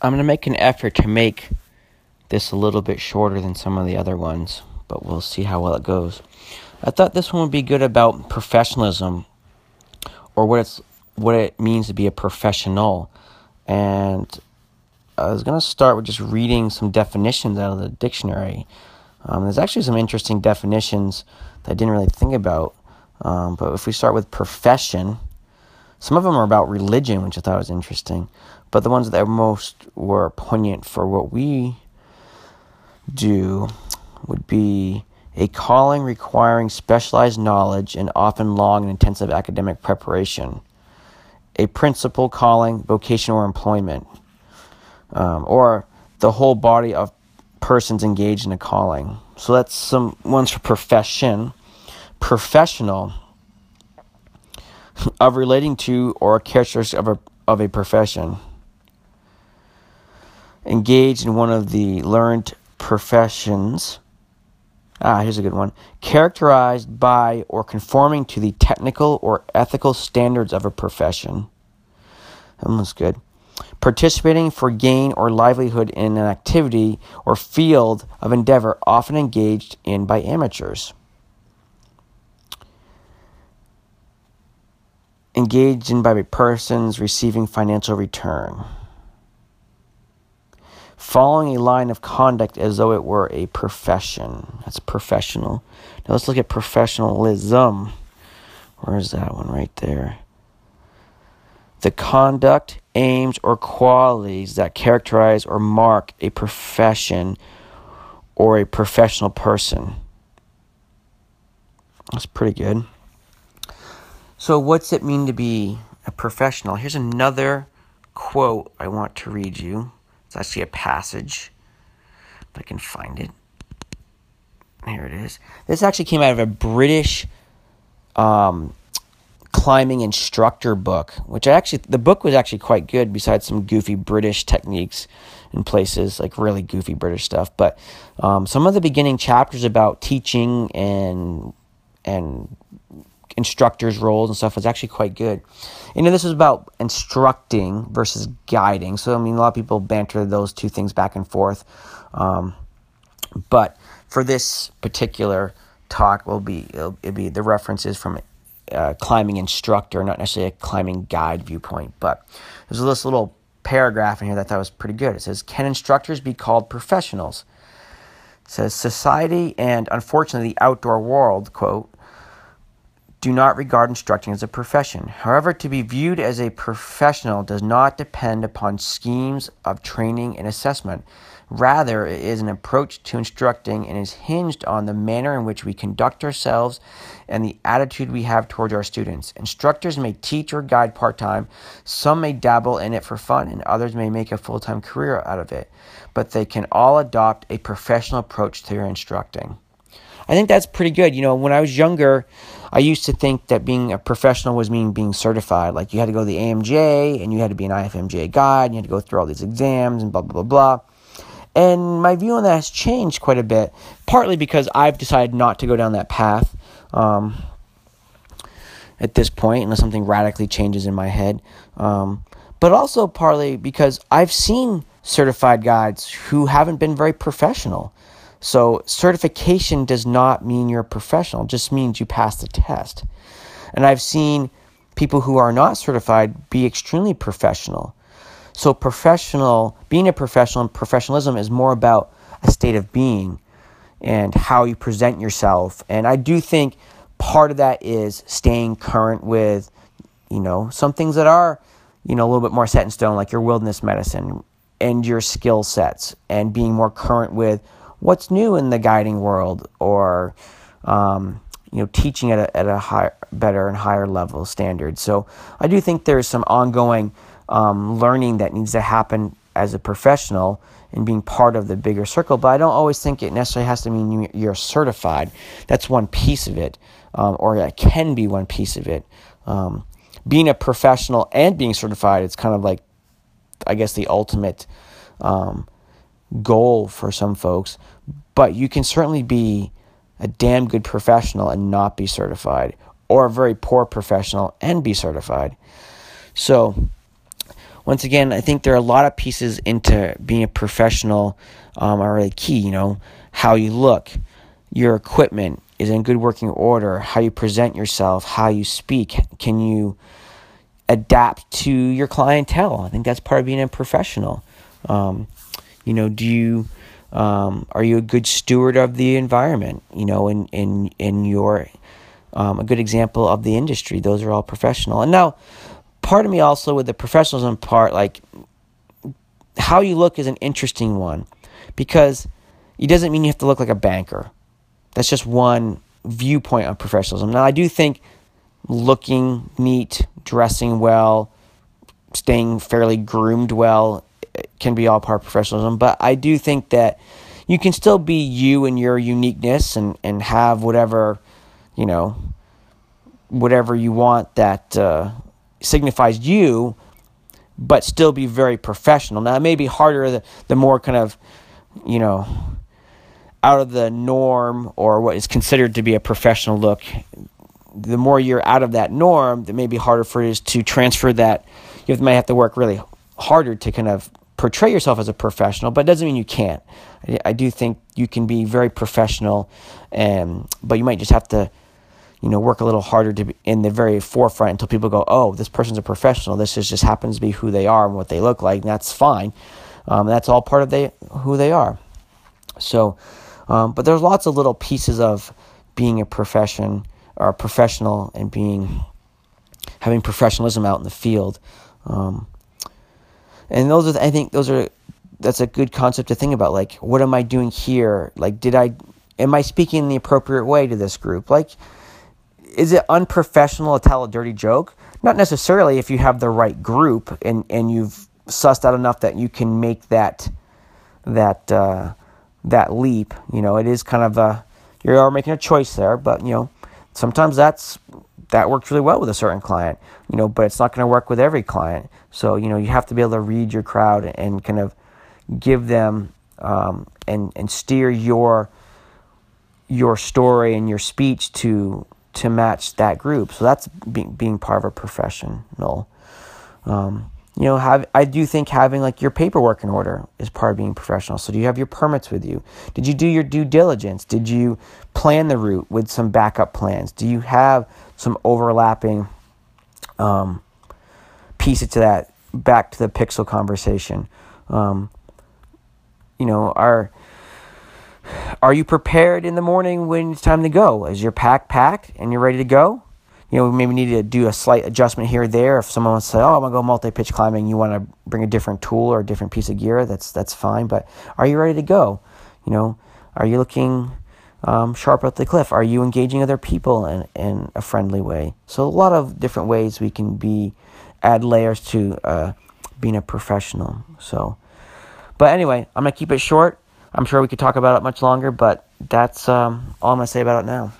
I'm going to make an effort to make this a little bit shorter than some of the other ones, but we'll see how well it goes. I thought this one would be good about professionalism, or what it means to be a professional. And I was going to start with just reading some definitions out of the dictionary. There's actually some interesting definitions that I didn't really think about. But if we start with profession, some of them are about religion, which I thought was interesting. But the ones that were most poignant for what we do would be a calling requiring specialized knowledge and often long and intensive academic preparation. A principal calling, vocation, or employment. Or the whole body of persons engaged in a calling. So that's some ones for profession. Professional, of relating to or a characteristic of a profession. Engaged in one of the learned professions. Here's a good one. Characterized by or conforming to the technical or ethical standards of a profession. That one's good. Participating for gain or livelihood in an activity or field of endeavor often engaged in by amateurs. Engaged in by persons receiving financial return. Following a line of conduct as though it were a profession. That's professional. Now let's look at professionalism. Where is that one? Right there. The conduct, aims, or qualities that characterize or mark a profession or a professional person. That's pretty good. So what's it mean to be a professional? Here's another quote I want to read you. It's actually a passage, if I can find it. Here it is. This actually came out of a British climbing instructor book, the book was actually quite good, besides some goofy British techniques in places, like really goofy British stuff. But some of the beginning chapters about teaching and instructors' roles and stuff was actually quite good. This was about instructing versus guiding. So, a lot of people banter those two things back and forth. But for this particular talk, it'll be the references from a climbing instructor, not necessarily a climbing guide viewpoint. But there's this little paragraph in here that I thought was pretty good. It says, "Can instructors be called professionals?" It says, "Society and, unfortunately, the outdoor world," quote, "do not regard instructing as a profession. However, to be viewed as a professional does not depend upon schemes of training and assessment. Rather, it is an approach to instructing and is hinged on the manner in which we conduct ourselves and the attitude we have towards our students. Instructors may teach or guide part-time. Some may dabble in it for fun, and others may make a full-time career out of it. But they can all adopt a professional approach to their instructing." I think that's pretty good. When I was younger, I used to think that being a professional was being certified. Like, you had to go to the AMGA, and you had to be an IFMGA guide, and you had to go through all these exams, and blah, blah, blah, blah. And my view on that has changed quite a bit, partly because I've decided not to go down that path at this point, unless something radically changes in my head. But also partly because I've seen certified guides who haven't been very professional. So certification does not mean you're a professional. It just means you passed the test. And I've seen people who are not certified be extremely professional. So being a professional and professionalism is more about a state of being and how you present yourself. And I do think part of that is staying current with, some things that are, a little bit more set in stone, like your wilderness medicine and your skill sets, and being more current with what's new in the guiding world, or teaching at a higher, better and higher level standard. So I do think there is some ongoing learning that needs to happen as a professional and being part of the bigger circle. But I don't always think it necessarily has to mean you're certified. That's one piece of it, or that can be one piece of it. Being a professional and being certified, it's kind of like, I guess, the ultimate goal for some folks, but you can certainly be a damn good professional and not be certified, or a very poor professional and be certified. So once again, I think there are a lot of pieces into being a professional are really key. You know, how you look, your equipment is in good working order, how you present yourself, how you speak, can you adapt to your clientele? I think that's part of being a professional. You know, do you are you a good steward of the environment? You know, in your a good example of the industry. Those are all professional. And now, part of me also with the professionalism part, like how you look is an interesting one, because it doesn't mean you have to look like a banker. That's just one viewpoint on professionalism. Now, I do think looking neat, dressing well, staying fairly groomed well can be all part of professionalism, but I do think that you can still be you and your uniqueness and have whatever, you know, whatever you want that signifies you, but still be very professional. Now, it may be harder the more kind of, you know, out of the norm or what is considered to be a professional look. The more you're out of that norm, it may be harder for you to transfer that. You might have to work really harder to kind of portray yourself as a professional, but it doesn't mean you can't. I do think you can be very professional, but you might just have to, you know, work a little harder to be in the very forefront until people go, oh, this person's a professional. This is just happens to be who they are and what they look like, and that's fine. That's all part of who they are. So, but there's lots of little pieces of being a profession or a professional and having professionalism out in the field. And those are, I think that's a good concept to think about. Like, what am I doing here? Like, am I speaking in the appropriate way to this group? Like, is it unprofessional to tell a dirty joke? Not necessarily if you have the right group and you've sussed out enough that you can make that leap. You know, it is kind of you are making a choice there, but, you know, sometimes that works really well with a certain client, you know, but it's not going to work with every client. So, you know, you have to be able to read your crowd and kind of give them and steer your story and your speech to match that group. So that's being part of a professional. You know, I do think having like your paperwork in order is part of being professional. So do you have your permits with you? Did you do your due diligence? Did you plan the route with some backup plans? Do you have some overlapping pieces to that, back to the pixel conversation? You know, are you prepared in the morning when it's time to go? Is your pack packed and you're ready to go? You know, we maybe need to do a slight adjustment here or there. If someone wants to say, oh, I'm going to go multi-pitch climbing, you want to bring a different tool or a different piece of gear, that's fine. But are you ready to go? You know, are you looking sharp up the cliff? Are you engaging other people in a friendly way? So a lot of different ways we can add layers to being a professional. So, but anyway, I'm going to keep it short. I'm sure we could talk about it much longer, but that's all I'm going to say about it now.